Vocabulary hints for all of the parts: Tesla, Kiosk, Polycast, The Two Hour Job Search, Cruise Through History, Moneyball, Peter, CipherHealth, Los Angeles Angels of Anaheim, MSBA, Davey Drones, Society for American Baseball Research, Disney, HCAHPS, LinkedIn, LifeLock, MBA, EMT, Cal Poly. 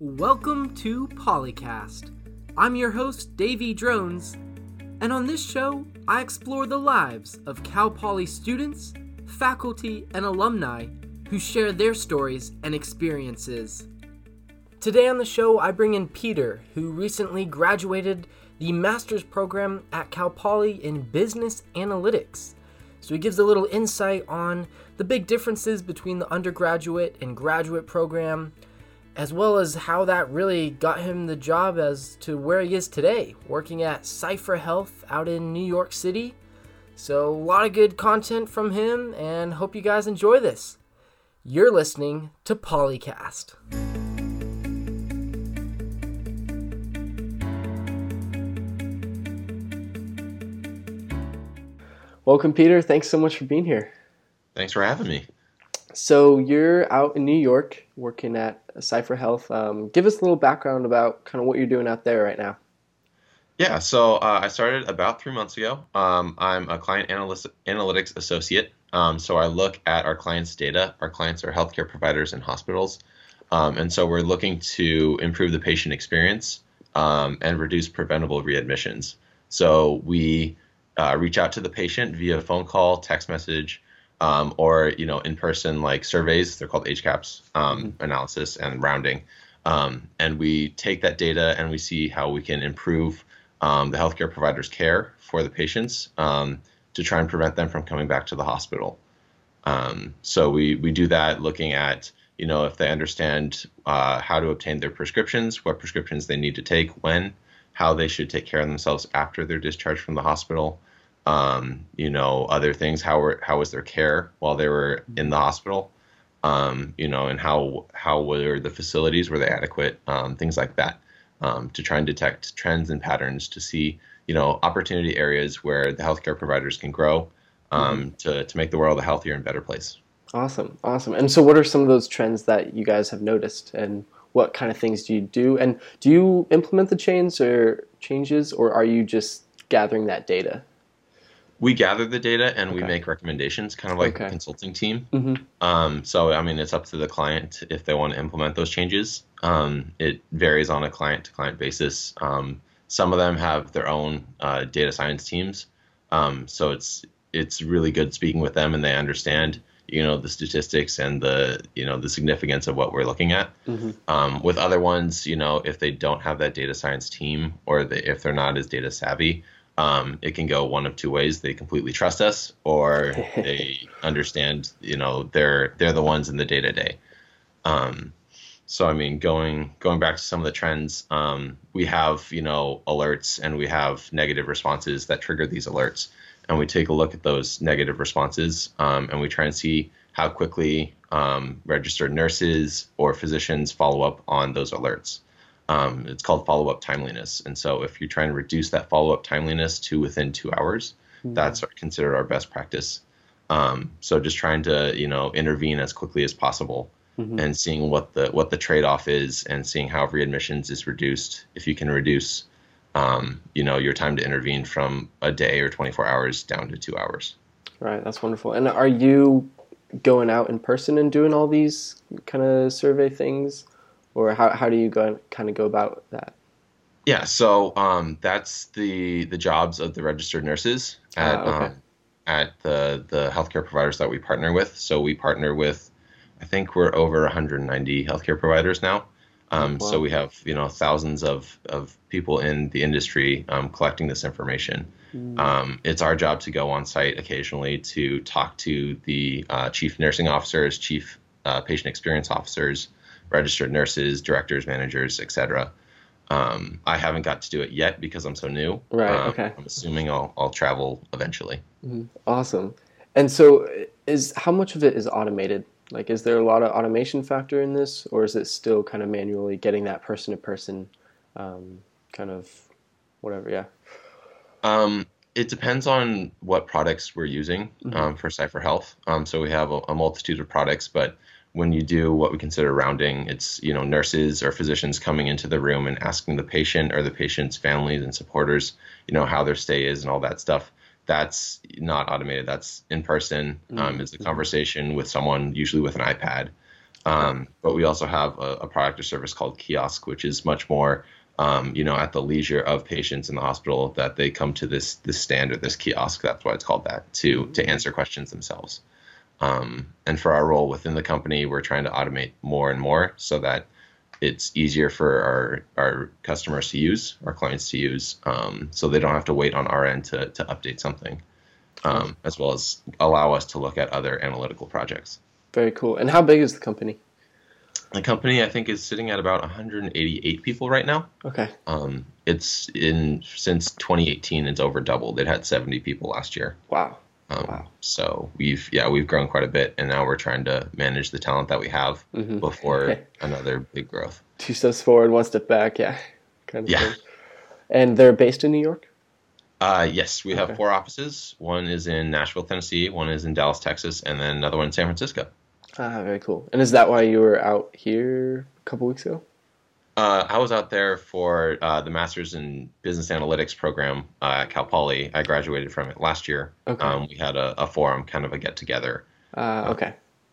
Welcome to Polycast. I'm your host, Davey Drones, and on this show, I explore the lives of Cal Poly students, faculty, and alumni who share their stories and experiences. Today on the show, I bring in Peter, who recently graduated the master's program at Cal Poly in business analytics. So he gives a little insight on the big differences between the undergraduate and graduate program, as well as how that really got him the job as to where he is today, working at CipherHealth out in New York City. So a lot of good content from him, and hope you guys enjoy this. You're listening to Polycast. Welcome, Peter. Thanks so much for being here. Thanks for having me. So you're out in New York working at CipherHealth. Give us a little background about kind of what you're doing out there right now. Yeah, so I started about 3 months ago. I'm a client analytics associate. So I look at our clients' data. Our clients are healthcare providers and hospitals. And so we're looking to improve the patient experience and reduce preventable readmissions. So we reach out to the patient via phone call, text message, or, you know, in-person like surveys. They're called HCAHPS, analysis and rounding. And we take that data and we see how we can improve the healthcare provider's care for the patients to try and prevent them from coming back to the hospital. So we do that looking at, you know, if they understand how to obtain their prescriptions, what prescriptions they need to take, when, how they should take care of themselves after they're discharged from the hospital. You know, other things, how was their care while they were in the hospital, you know, and how were the facilities, were they adequate, things like that, to try and detect trends and patterns to see, you know, opportunity areas where the healthcare providers can grow to make the world a healthier and better place. Awesome. Awesome. And so what are some of those trends that you guys have noticed, and what kind of things do you do? And do you implement the changes, or are you just gathering that data? We gather the data and we make recommendations, kind of like a consulting team. So, I mean, it's up to the client if they want to implement those changes. It varies on a client-to-client basis. Some of them have their own data science teams. So it's really good speaking with them, and they understand, you know, the statistics and the, you know, the significance of what we're looking at. With other ones, you know, if they don't have that data science team, or if they're not as data savvy, it can go one of two ways. They completely trust us, or they understand, you know, they're the ones in the day to day. So, I mean, going back to some of the trends, we have, you know, alerts, and we have negative responses that trigger these alerts. And we take a look at those negative responses, and we try and see how quickly registered nurses or physicians follow up on those alerts. It's called follow-up timeliness. And so if you try and reduce that follow-up timeliness to within 2 hours, that's considered our best practice. So just trying to, you know, intervene as quickly as possible and seeing what the trade-off is, and seeing how readmissions is reduced. If you can reduce, you know, your time to intervene from a day or 24 hours down to 2 hours. Right. That's wonderful. And are you going out in person and doing all these kind of survey things? Or how do you go about that? Yeah, so that's the jobs of the registered nurses at the healthcare providers that we partner with. So we partner with, I think we're over 190 healthcare providers now. Wow. So we have, you know, thousands of people in the industry collecting this information. It's our job to go on site occasionally to talk to the chief nursing officers, chief patient experience officers, registered nurses, directors, managers, etc. I haven't got to do it yet because I'm so new. Right. Okay. I'm assuming I'll travel eventually. Awesome. And so, how much of it is automated? Like, is there a lot of automation factor in this, or is it still kind of manually getting that person to person, kind of, whatever? Yeah. It depends on what products we're using for CipherHealth. So we have a multitude of products, but when you do what we consider rounding, it's, you know, nurses or physicians coming into the room and asking the patient or the patient's families and supporters, you know, how their stay is and all that stuff. That's not automated. That's in person. It's a conversation with someone, usually with an iPad. But we also have a product or service called Kiosk, which is much more, at the leisure of patients in the hospital, that they come to this stand or this kiosk. That's why it's called that, to answer questions themselves. And for our role within the company, we're trying to automate more and more so that it's easier for our customers to use, our clients to use, so they don't have to wait on our end to update something, as well as allow us to look at other analytical projects. Very cool. And how big is the company? The company, I think, is sitting at about 188 people right now. Okay. Since 2018, it's over doubled. It had 70 people last year. Wow. So we've grown quite a bit, and now we're trying to manage the talent that we have before another big growth. 2 steps forward, 1 step back. Yeah. Kind of thing. And they're based in New York? Yes. We have 4 offices. One is in Nashville, Tennessee. One is in Dallas, Texas. And then another one in San Francisco. Ah, very cool. And is that why you were out here a couple weeks ago? I was out there for the Master's in Business Analytics program at Cal Poly. I graduated from it last year. Okay. We had a forum, kind of a get-together.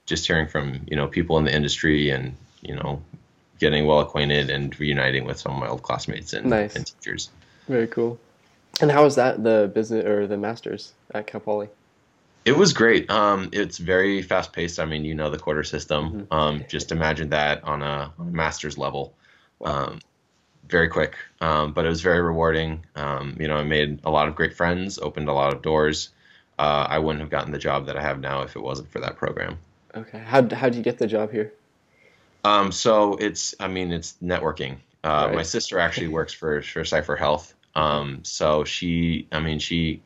Just hearing from, people in the industry and, getting well acquainted and reuniting with some of my old classmates and teachers. Very cool. And how was that, the business or the Master's at Cal Poly? It was great. It's very fast-paced. I mean, the quarter system. Mm-hmm. Just imagine that on a Master's level. Very quick, but it was very rewarding. I made a lot of great friends, opened a lot of doors. I wouldn't have gotten the job that I have now if it wasn't for that program. Okay. How did you get the job here? So it's networking. Right. My sister actually works for CipherHealth. So she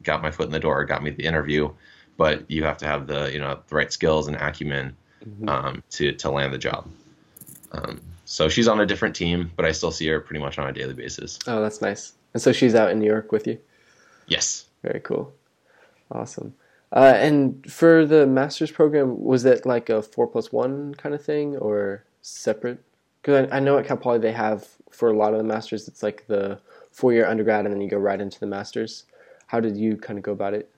got my foot in the door, got me the interview, but you have to have the right skills and acumen, to land the job. So she's on a different team, but I still see her pretty much on a daily basis. Oh, that's nice. And so she's out in New York with you? Yes. Very cool. Awesome. And for the master's program, was that like a 4+1 kind of thing or separate? Because I know at Cal Poly they have, for a lot of the masters, it's like the 4-year undergrad and then you go right into the master's. How did you kind of go about it?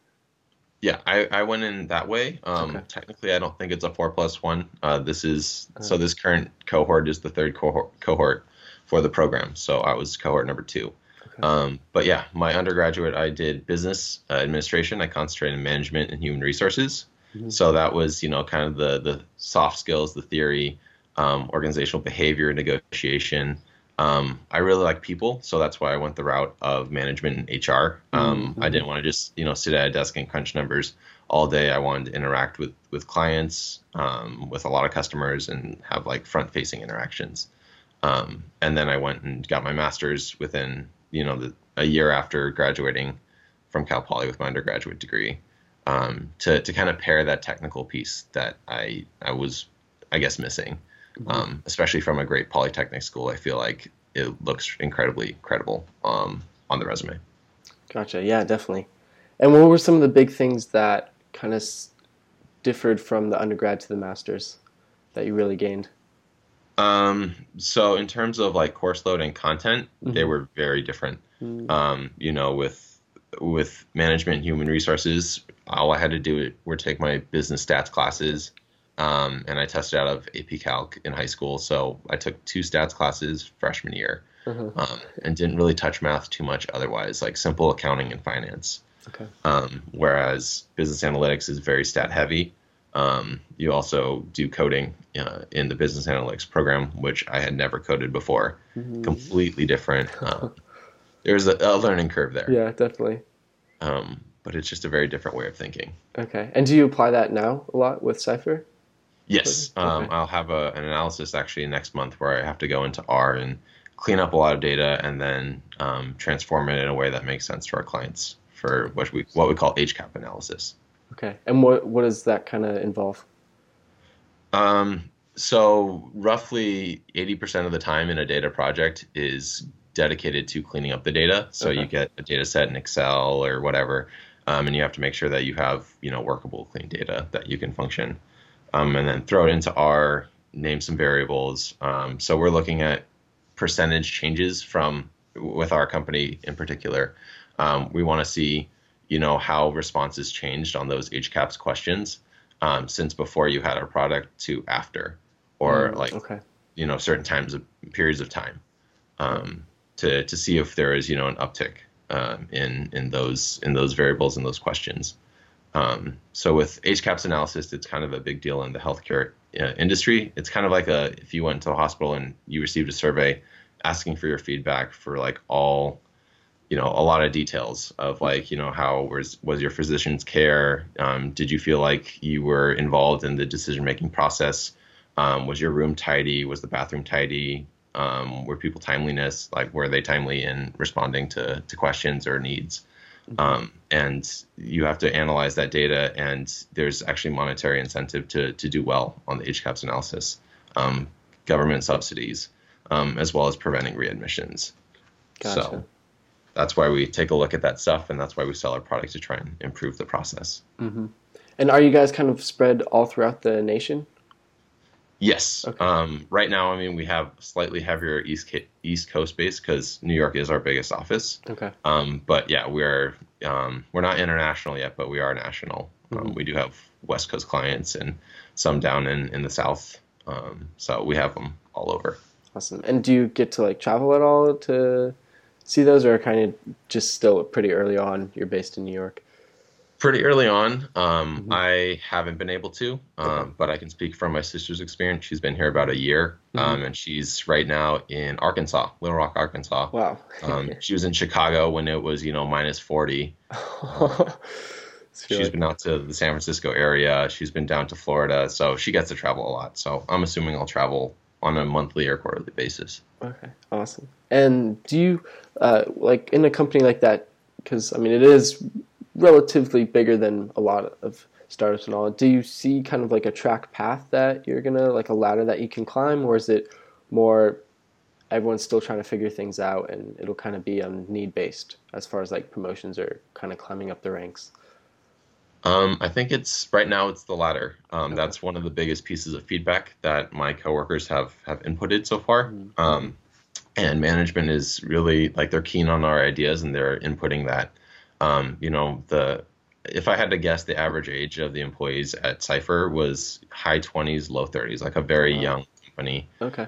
Yeah, I went in that way. Technically, I don't think it's a 4+1. This current cohort is the third cohort for the program. So I was cohort number 2. Okay. My undergraduate, I did business administration. I concentrated in management and human resources. Mm-hmm. So that was, kind of the soft skills, the theory, organizational behavior, negotiation. I really like people, so that's why I went the route of management and HR. I didn't want to just, sit at a desk and crunch numbers all day. I wanted to interact with clients, with a lot of customers and have like front-facing interactions. And then I went and got my master's within, a year after graduating from Cal Poly with my undergraduate degree, to kind of pair that technical piece that I was, I guess, missing. Especially from a great polytechnic school, I feel like it looks incredibly credible on the resume. Gotcha. Yeah, definitely. And what were some of the big things that kind of differed from the undergrad to the master's that you really gained? So in terms of like course load and content, they were very different. With management and human resources, all I had to do were take my business stats classes. And I tested out of AP Calc in high school, so I took 2 stats classes freshman year, and didn't really touch math too much otherwise, like simple accounting and finance. Okay. Whereas business analytics is very stat heavy. You also do coding in the business analytics program, which I had never coded before. Completely different. There's a learning curve there. Yeah, definitely. But it's just a very different way of thinking. Okay. And do you apply that now a lot with Cypher? Yes. I'll have an analysis actually next month where I have to go into R and clean up a lot of data and then transform it in a way that makes sense to our clients for what we call HCAHPS analysis. Okay. And what does that kind of involve? So roughly 80% of the time in a data project is dedicated to cleaning up the data. So you get a data set in Excel or whatever, and you have to make sure that you have, workable, clean data that you can function. And then throw it into R, name some variables. So we're looking at percentage changes with our company in particular. We want to see, how responses changed on those HCAHPS questions since before you had our product to after, or like, you know, certain times of periods of time, to see if there is, you know, an uptick, in those variables and those questions. So with HCAHPS analysis, it's kind of a big deal in the healthcare industry. It's kind of like if you went to a hospital and you received a survey asking for your feedback for like all, you know, a lot of details of like, you know, how was your physician's care? Did you feel like you were involved in the decision-making process? Was your room tidy? Was the bathroom tidy? Were people timeliness? Like, were they timely in responding to questions or needs? And you have to analyze that data, and there's actually monetary incentive to do well on the HCAHPS analysis, government subsidies, as well as preventing readmissions. Gotcha. So that's why we take a look at that stuff, and that's why we sell our product to try and improve the process. Mm-hmm. And are you guys kind of spread all throughout the nation? Yes. Okay. Right now, I mean, we have slightly heavier East Coast base because New York is our biggest office. Okay. But yeah, we're not international yet, but we are national. Mm-hmm. We do have West Coast clients and some down in the South. So we have them all over. Awesome. And do you get to like travel at all to see those, or kind of just still pretty early on? You're based in New York. Pretty early on, mm-hmm. I haven't been able to, but I can speak from my sister's experience. She's been here about a year, mm-hmm. And she's right now in Arkansas, Little Rock, Arkansas. Wow. She was in Chicago when it was, you know, -40. She's been out to the San Francisco area. She's been down to Florida, so she gets to travel a lot. So I'm assuming I'll travel on a monthly or quarterly basis. Okay, awesome. And do you, like, in a company like that, because, I mean, it is relatively bigger than a lot of startups and all, do you see kind of like a track path that you're gonna, like a ladder that you can climb, or is it more everyone's still trying to figure things out and it'll kind of be need based as far as like promotions or kind of climbing up the ranks? I think right now it's the latter. That's one of the biggest pieces of feedback that my coworkers have inputted so far. Mm-hmm. And management is really like, they're keen on our ideas and they're inputting that. You know, if I had to guess, the average age of the employees at Cipher was high 20s, low 30s, like a very young company. Okay.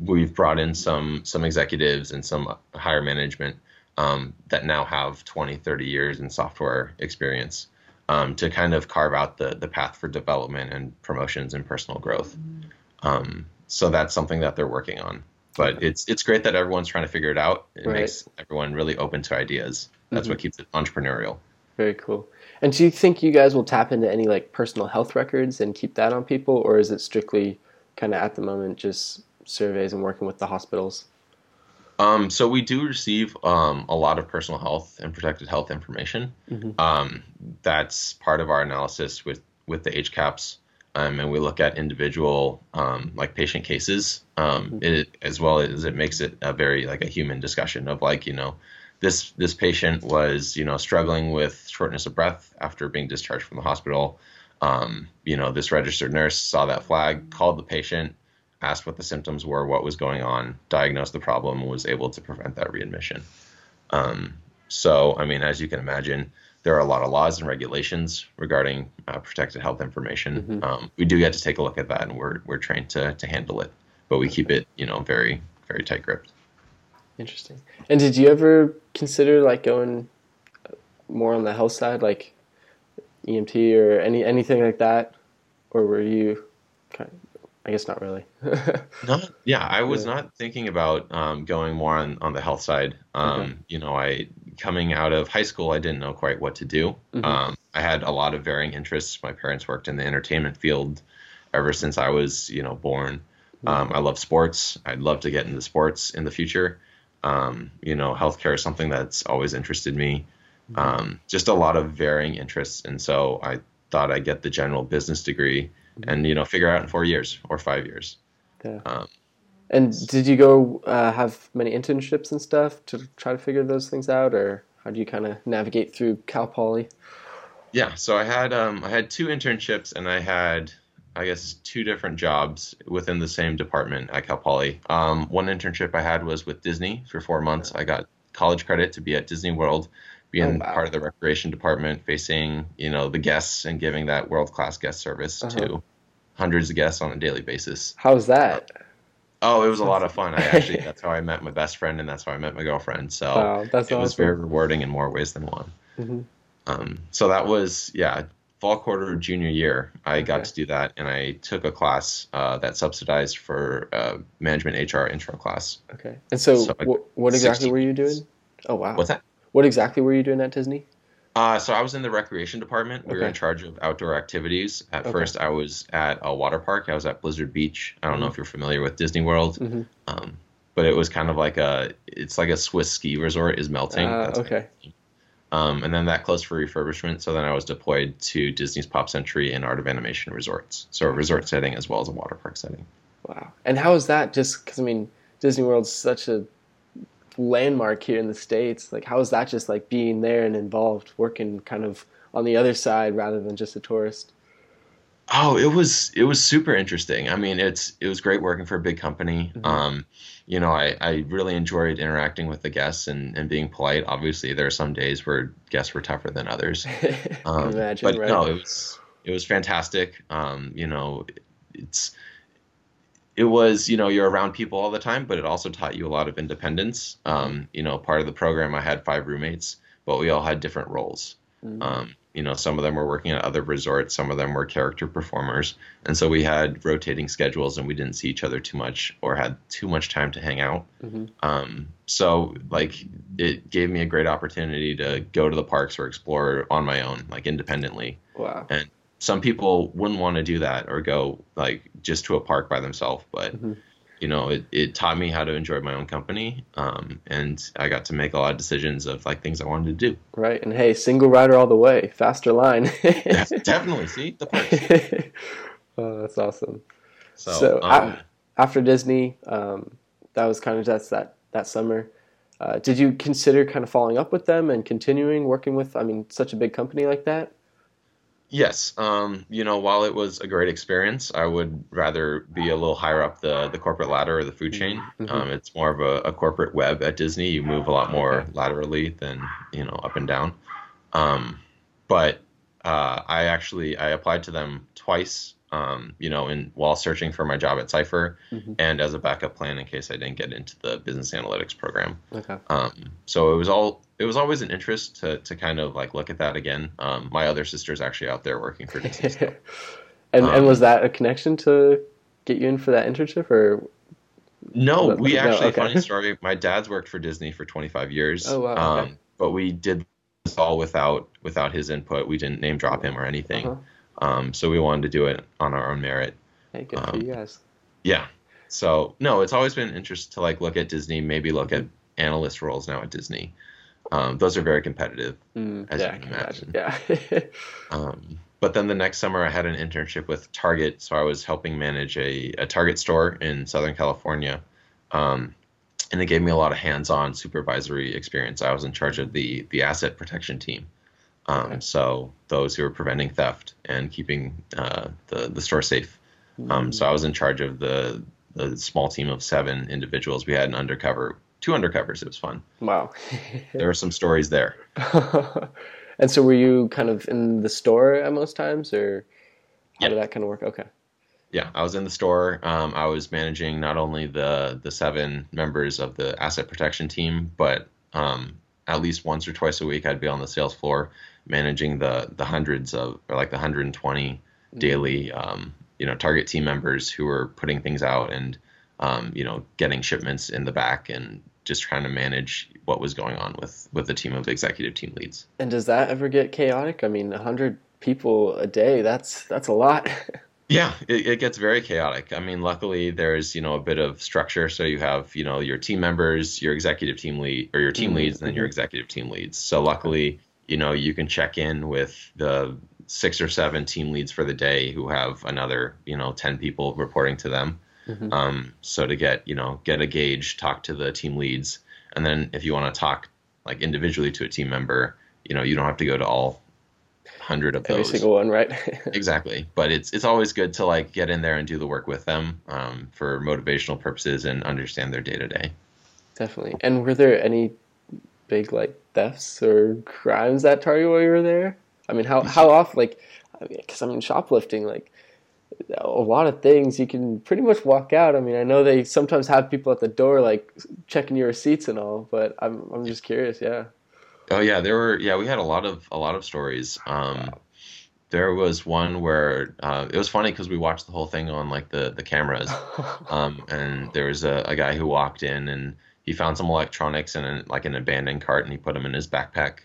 We've brought in some executives and some higher management that now have 20, 30 years in software experience to kind of carve out the path for development and promotions and personal growth. So that's something that they're working on. But it's great that everyone's trying to figure it out. It makes everyone really open to ideas. That's mm-hmm. what keeps it entrepreneurial. Very cool. And do you think you guys will tap into any like personal health records and keep that on people, or is it strictly kind of at the moment just surveys and working with the hospitals? So we do receive a lot of personal health and protected health information. Mm-hmm. That's part of our analysis with the HCAHPS. And we look at individual, like patient cases, mm-hmm. As well as it makes it a very like a human discussion of like, you know, this patient was, you know, struggling with shortness of breath after being discharged from the hospital. You know, this registered nurse saw that flag, called the patient, asked what the symptoms were, what was going on, diagnosed the problem, was able to prevent that readmission. So, I mean, as you can imagine, there are a lot of laws and regulations regarding protected health information. Mm-hmm. We do get to take a look at that, and we're trained to handle it, but we keep it, you know, very, very tight gripped. Interesting. And did you ever consider like going more on the health side, like EMT or anything like that, or were you? I guess not really. I was not thinking about going more on the health side. You know, coming out of high school, I didn't know quite what to do. Mm-hmm. I had a lot of varying interests. My parents worked in the entertainment field ever since I was, you know, born. I love sports. I'd love to get into sports in the future. You know, healthcare is something that's always interested me. Just a lot of varying interests. And so I thought I'd get the general business degree and, you know, figure out in 4 years or 5 years. Yeah. And did you go have many internships and stuff to try to figure those things out, or how do you kind of navigate through Cal Poly? Yeah, so I had 2 internships, and I had, I guess, 2 different jobs within the same department at Cal Poly. One internship I had was with Disney for 4 months. I got college credit to be at Disney World, being part of the recreation department, facing, you know, the guests and giving that world-class guest service to hundreds of guests on a daily basis. How's that? Oh, it was a lot of fun. I actually, that's how I met my best friend, and that's how I met my girlfriend. So wow, that's awesome. Was very rewarding in more ways than one. Mm-hmm. So that was, yeah, fall quarter of junior year. I got to do that, and I took a class that subsidized for management HR intro class. Okay. And so what exactly were you doing? Oh, wow. What's that? What exactly were you doing at Disney? So I was in the recreation department. We were in charge of outdoor activities. At first, I was at a water park. I was at Blizzard Beach. I don't know if you're familiar with Disney World, but it was kind of like it's like a Swiss ski resort is melting. And then that closed for refurbishment. So then I was deployed to Disney's Pop Century and Art of Animation resorts. So a resort setting as well as a water park setting. Wow. And how is that? Just because, I mean, Disney World's such a landmark here in the States. Like, how is that just like being there and involved, working kind of on the other side rather than just a tourist? Oh, it was super interesting. I mean, it was great working for a big company. Mm-hmm. You know, I really enjoyed interacting with the guests and being polite. Obviously, there are some days where guests were tougher than others. Imagine, but right? No, it was fantastic. You know, it was, you know, you're around people all the time, but it also taught you a lot of independence. You know, part of the program, I had 5 roommates, but we all had different roles. Mm-hmm. You know, some of them were working at other resorts. Some of them were character performers. And so we had rotating schedules, and we didn't see each other too much or had too much time to hang out. Mm-hmm. So, like, it gave me a great opportunity to go to the parks or explore on my own, like, independently. Wow. And some people wouldn't want to do that or go like just to a park by themselves, but you know, it taught me how to enjoy my own company, and I got to make a lot of decisions of like things I wanted to do. Right, and hey, single rider all the way, faster line. Yeah, definitely, see the parks. Oh, that's awesome. So after Disney, that was kind of that summer. Did you consider kind of following up with them and continuing working with? I mean, such a big company like that. Yes. You know, while it was a great experience, I would rather be a little higher up the corporate ladder or the food chain. It's more of a corporate web at Disney. You move a lot more laterally than, you know, up and down. But I applied to them twice, you know, while searching for my job at Cipher and as a backup plan in case I didn't get into the business analytics program. Okay. So it was always an interest to kind of like look at that again. My other sister's actually out there working for Disney. So. And was that a connection to get you in for that internship or? No, we actually, funny story, my dad's worked for Disney for 25 years. Oh, wow. But we did this all without his input. We didn't name drop him or anything. So we wanted to do it on our own merit. Hey, good for you guys. Yeah. So no, it's always been an interest to like look at Disney, maybe look at analyst roles now at Disney. Those are very competitive, as you can imagine. Yeah. But then the next summer, I had an internship with Target, so I was helping manage a Target store in Southern California, and it gave me a lot of hands-on supervisory experience. I was in charge of the asset protection team, so those who were preventing theft and keeping the store safe. So I was in charge of the small team of 7 individuals. We had an undercover. 2 undercovers. It was fun. Wow. There are some stories there. And so were you kind of in the store at most times, or how did that kind of work? Okay. Yeah, I was in the store. I was managing not only the 7 members of the asset protection team, but at least once or twice a week, I'd be on the sales floor managing the hundreds of, or like the 120 daily, you know, Target team members who were putting things out and, you know, getting shipments in the back and just trying to manage what was going on with the team of executive team leads. And does that ever get chaotic? I mean, 100 people a day, that's a lot. Yeah, it gets very chaotic. I mean, luckily there's, you know, a bit of structure. So you have, you know, your team members, your executive team lead or your team leads, and then your executive team leads. So luckily, you know, you can check in with the 6 or 7 team leads for the day who have another, you know, 10 people reporting to them. So to get, you know, get a gauge, talk to the team leads. And then if you want to talk like individually to a team member, you know, you don't have to go to all 100 of those. Every single one, right? Exactly. But it's always good to like get in there and do the work with them, for motivational purposes and understand their day to day. Definitely. And were there any big like thefts or crimes at Target while you were there? I mean, how often, like, I mean, 'cause I mean, shoplifting, like, a lot of things, you can pretty much walk out. I mean, I know they sometimes have people at the door like checking your receipts and all, but I'm just curious. Yeah. Oh yeah, there were, yeah, we had a lot of stories. Wow. There was one where it was funny because we watched the whole thing on like the cameras, and there was a guy who walked in and he found some electronics in an abandoned cart, and he put them in his backpack,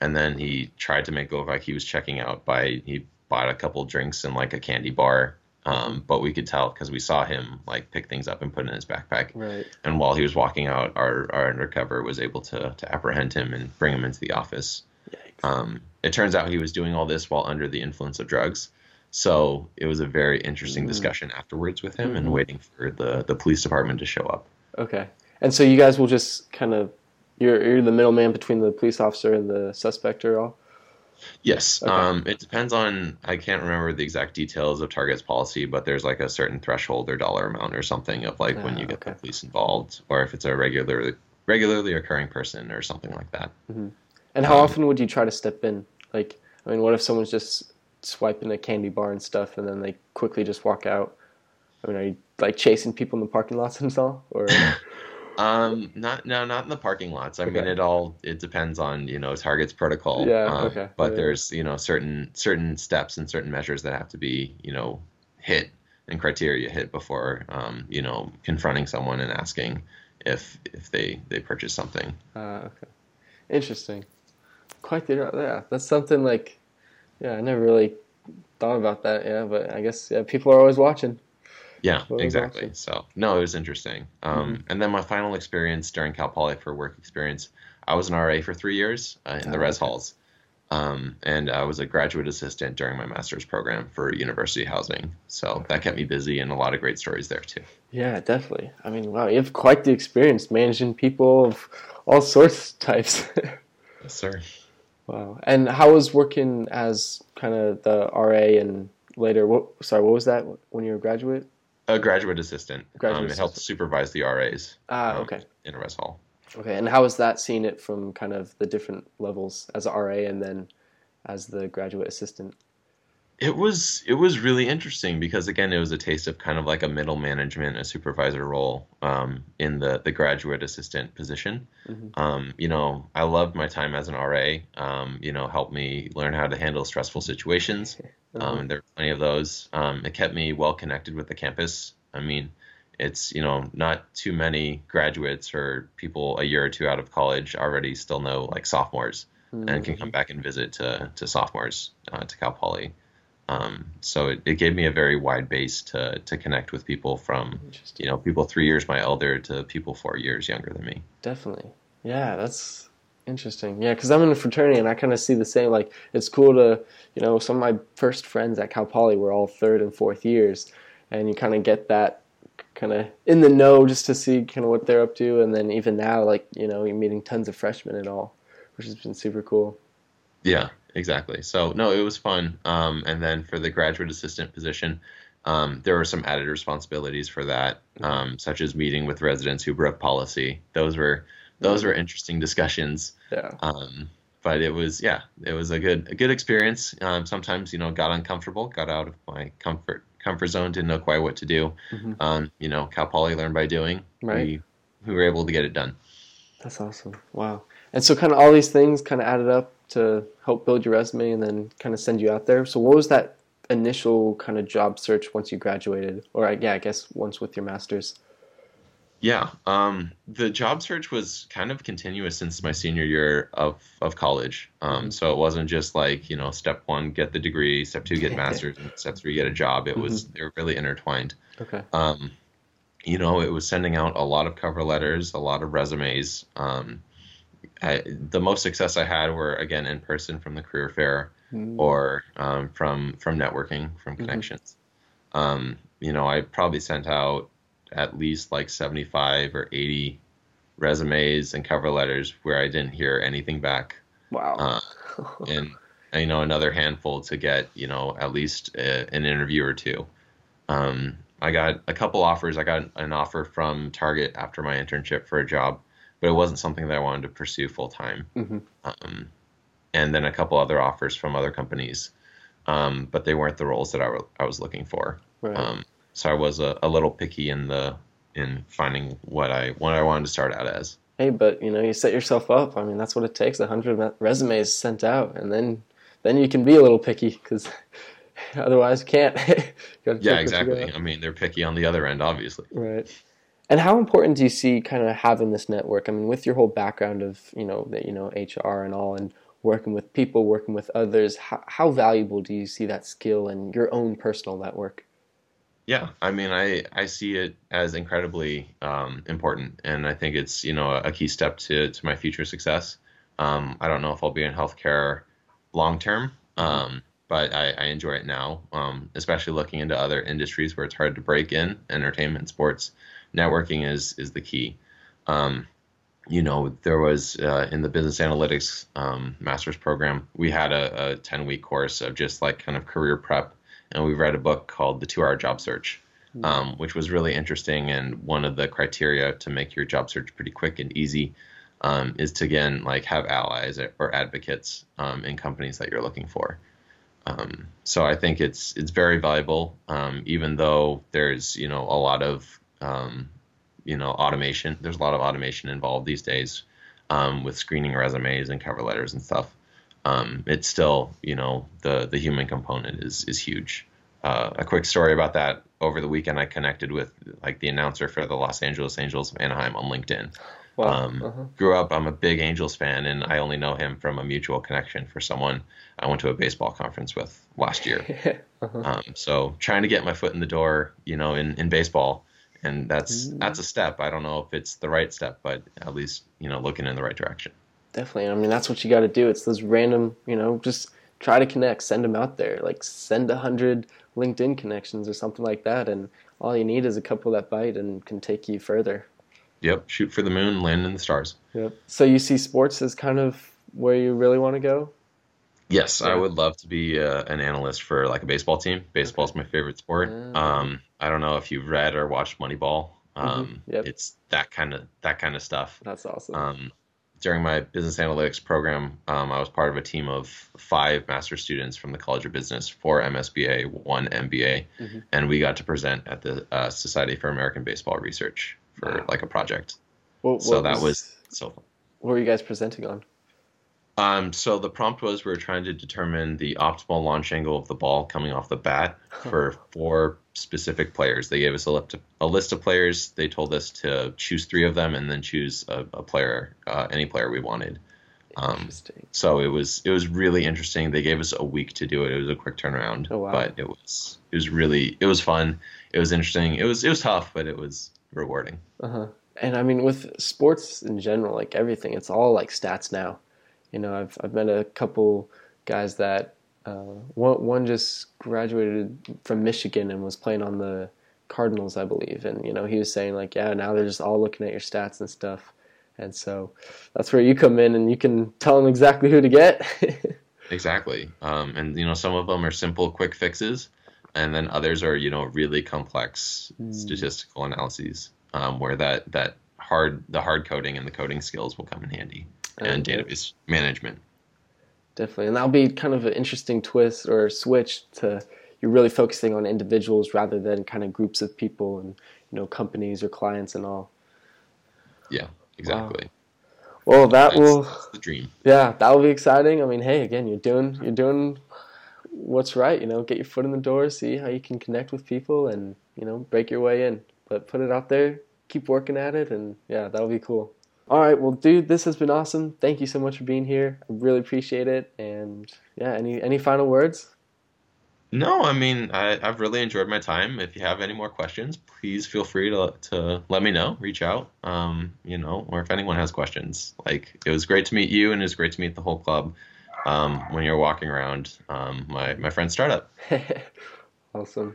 and then he tried to make it look like he was checking out by he bought a couple drinks and like a candy bar, but we could tell because we saw him like pick things up and put it in his backpack. Right. And while he was walking out, our undercover was able to apprehend him and bring him into the office. Yikes. It turns out he was doing all this while under the influence of drugs. So it was a very interesting discussion afterwards with him and waiting for the police department to show up. Okay. And so you guys will just kind of, you're the middleman between the police officer and the suspect or all? Yes. Okay. It depends on, I can't remember the exact details of Target's policy, but there's like a certain threshold or dollar amount or something of like when you get the police involved, or if it's a regularly occurring person or something like that. Mm-hmm. And how often would you try to step in? Like, I mean, what if someone's just swiping a candy bar and stuff, and then they quickly just walk out? I mean, are you like chasing people in the parking lots and stuff, or? Not in the parking lots. I mean, it depends on, you know, Target's protocol. Yeah. Okay. But there's, you know, certain steps and certain measures that have to be, you know, hit and criteria hit before, you know, confronting someone and asking if they purchase something. Okay. Interesting. Quite the, yeah, that's something like, yeah, I never really thought about that, yeah, but I guess people are always watching. Yeah, exactly. Watching. So, no, it was interesting. And then my final experience during Cal Poly for work experience, I was an RA for 3 years in the res halls, and I was a graduate assistant during my master's program for university housing. So that kept me busy and a lot of great stories there too. Yeah, definitely. I mean, wow, you have quite the experience managing people of all sorts of types. Yes, sir. Wow. And how was working as kind of the RA and later, what was that when you were a graduate? A graduate assistant. It helped supervise the RAs in a res hall. Okay. And how was that, seeing it from kind of the different levels as a RA and then as the graduate assistant? It was really interesting because, again, it was a taste of kind of like a middle management, a supervisor role in the graduate assistant position. Mm-hmm. You know, I loved my time as an RA, you know, helped me learn how to handle stressful situations. There were plenty of those. It kept me well connected with the campus. I mean, it's, you know, not too many graduates or people a year or two out of college already still know like sophomores and can come back and visit to sophomores to Cal Poly. So it gave me a very wide base to connect with people from, you know, people 3 years my elder to people 4 years younger than me. Definitely. Yeah, that's interesting. Yeah, because I'm in a fraternity and I kind of see the same, like, it's cool to, you know, some of my first friends at Cal Poly were all 3rd and 4th years, and you kind of get that kind of in the know just to see kind of what they're up to. And then even now, like, you know, you're meeting tons of freshmen and all, which has been super cool. Yeah. Exactly. So, no, it was fun. And then for the graduate assistant position, there were some added responsibilities for that, such as meeting with residents who broke policy. Those were interesting discussions. Yeah. But it was a good experience. Sometimes, you know, got uncomfortable, got out of my comfort zone, didn't know quite what to do. Mm-hmm. You know, Cal Poly learned by doing. Right. We were able to get it done. That's awesome. Wow. And so kind of all these things kind of added up to help build your resume and then kind of send you out there. So what was that initial kind of job search once you graduated? Or I guess once with your master's. Yeah. The job search was kind of continuous since my senior year of college. So it wasn't just like, you know, step one, get the degree, step two, get master's, and step three, get a job. They were really intertwined. Okay. You know, it was sending out a lot of cover letters, a lot of resumes. The most success I had were, again, in person from the career fair or from networking, from connections. You know, I probably sent out at least like 75 or 80 resumes and cover letters where I didn't hear anything back. Wow. And, you know, another handful to get, you know, at least an interview or two. I got a couple offers. I got an offer from Target after my internship for a job, but it wasn't something that I wanted to pursue full time. And then a couple other offers from other companies, but they weren't the roles that I was looking for. Right. So I was a little picky in finding what I wanted to start out as. Hey, but you know, you set yourself up. I mean, that's what it takes. 100 resumes sent out, and then you can be a little picky, because otherwise you can't. You yeah, exactly. I mean, they're picky on the other end, obviously. Right. And how important do you see kind of having this network? I mean, with your whole background of, you know, that, you know, HR and all, and working with people, working with others, how valuable do you see that skill and your own personal network? Yeah, I mean, I see it as incredibly important, and I think it's, you know, a key step to my future success. I don't know if I'll be in healthcare long term, but I enjoy it now, especially looking into other industries where it's hard to break in. Entertainment, sports, networking is the key. You know, there was in the business analytics master's program, we had a 10-week course of just like kind of career prep. And we read a book called The 2 Hour Job Search, which was really interesting. And one of the criteria to make your job search pretty quick and easy is to, again, like have allies or advocates in companies that you're looking for. So I think it's very valuable, even though there's, you know, a lot of, you know, automation. There's a lot of automation involved these days with screening resumes and cover letters and stuff. It's still, you know, the human component is huge. A quick story about that. Over the weekend, I connected with like the announcer for the Los Angeles Angels of Anaheim on LinkedIn. Wow. Grew up, I'm a big Angels fan, and I only know him from a mutual connection for someone I went to a baseball conference with last year. So trying to get my foot in the door, you know, in baseball. And that's a step. I don't know if it's the right step, but at least, you know, looking in the right direction. Definitely. I mean, that's what you got to do. It's those random, you know, just try to connect, send them out there, like send 100 LinkedIn connections or something like that. And all you need is a couple that bite and can take you further. Yep. Shoot for the moon, land in the stars. Yep. So you see sports as kind of where you really want to go? Yes. Yeah. I would love to be an analyst for like a baseball team. Baseball is my favorite sport. I don't know if you've read or watched Moneyball. Yep. It's that kind of stuff. That's awesome. During my business analytics program, I was part of a team of 5 master's students from the College of Business, 4 MSBA, 1 MBA, and we got to present at the Society for American Baseball Research for like a project. That was so fun. What were you guys presenting on? So the prompt was we were trying to determine the optimal launch angle of the ball coming off the bat for 4 specific players. They gave us a list of players. They told us to choose 3 of them and then choose a player, any player we wanted. So it was really interesting. They gave us a week to do it. It was a quick turnaround, but it was fun. It was interesting. It was tough, but it was rewarding. And I mean, with sports in general, like everything, it's all like stats now. You know, I've met a couple guys that one just graduated from Michigan and was playing on the Cardinals, I believe. And, you know, he was saying like, yeah, now they're just all looking at your stats and stuff. And so that's where you come in and you can tell them exactly who to get. Exactly. And, you know, some of them are simple, quick fixes. And then others are, you know, really complex statistical analyses where the hard coding and the coding skills will come in handy. And database management. Definitely. And that'll be kind of an interesting twist or switch to you're really focusing on individuals rather than kind of groups of people and, you know, companies or clients and all. Yeah, exactly. Wow. Well, that's the dream. Yeah, that will be exciting. I mean, hey, again, you're doing what's right, you know, get your foot in the door, see how you can connect with people and, you know, break your way in. But put it out there, keep working at it, and yeah, that'll be cool. All right, well, dude, this has been awesome. Thank you so much for being here. I really appreciate it. And yeah, any final words? No, I mean, I've really enjoyed my time. If you have any more questions, please feel free to let me know, reach out, you know, or if anyone has questions. Like, it was great to meet you, and it was great to meet the whole club when you're walking around my friend's startup. Awesome.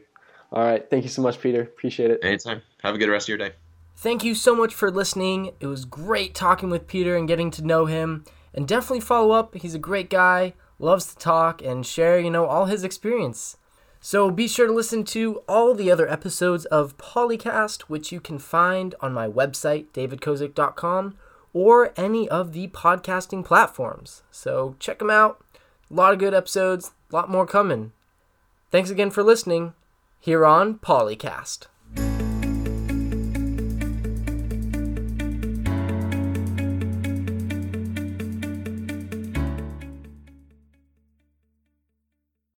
All right, thank you so much, Peter. Appreciate it. Anytime. Have a good rest of your day. Thank you so much for listening. It was great talking with Peter and getting to know him. And definitely follow up. He's a great guy, loves to talk and share, you know, all his experience. So be sure to listen to all the other episodes of Polycast, which you can find on my website, davidkozik.com, or any of the podcasting platforms. So check them out. A lot of good episodes, a lot more coming. Thanks again for listening. here on Polycast.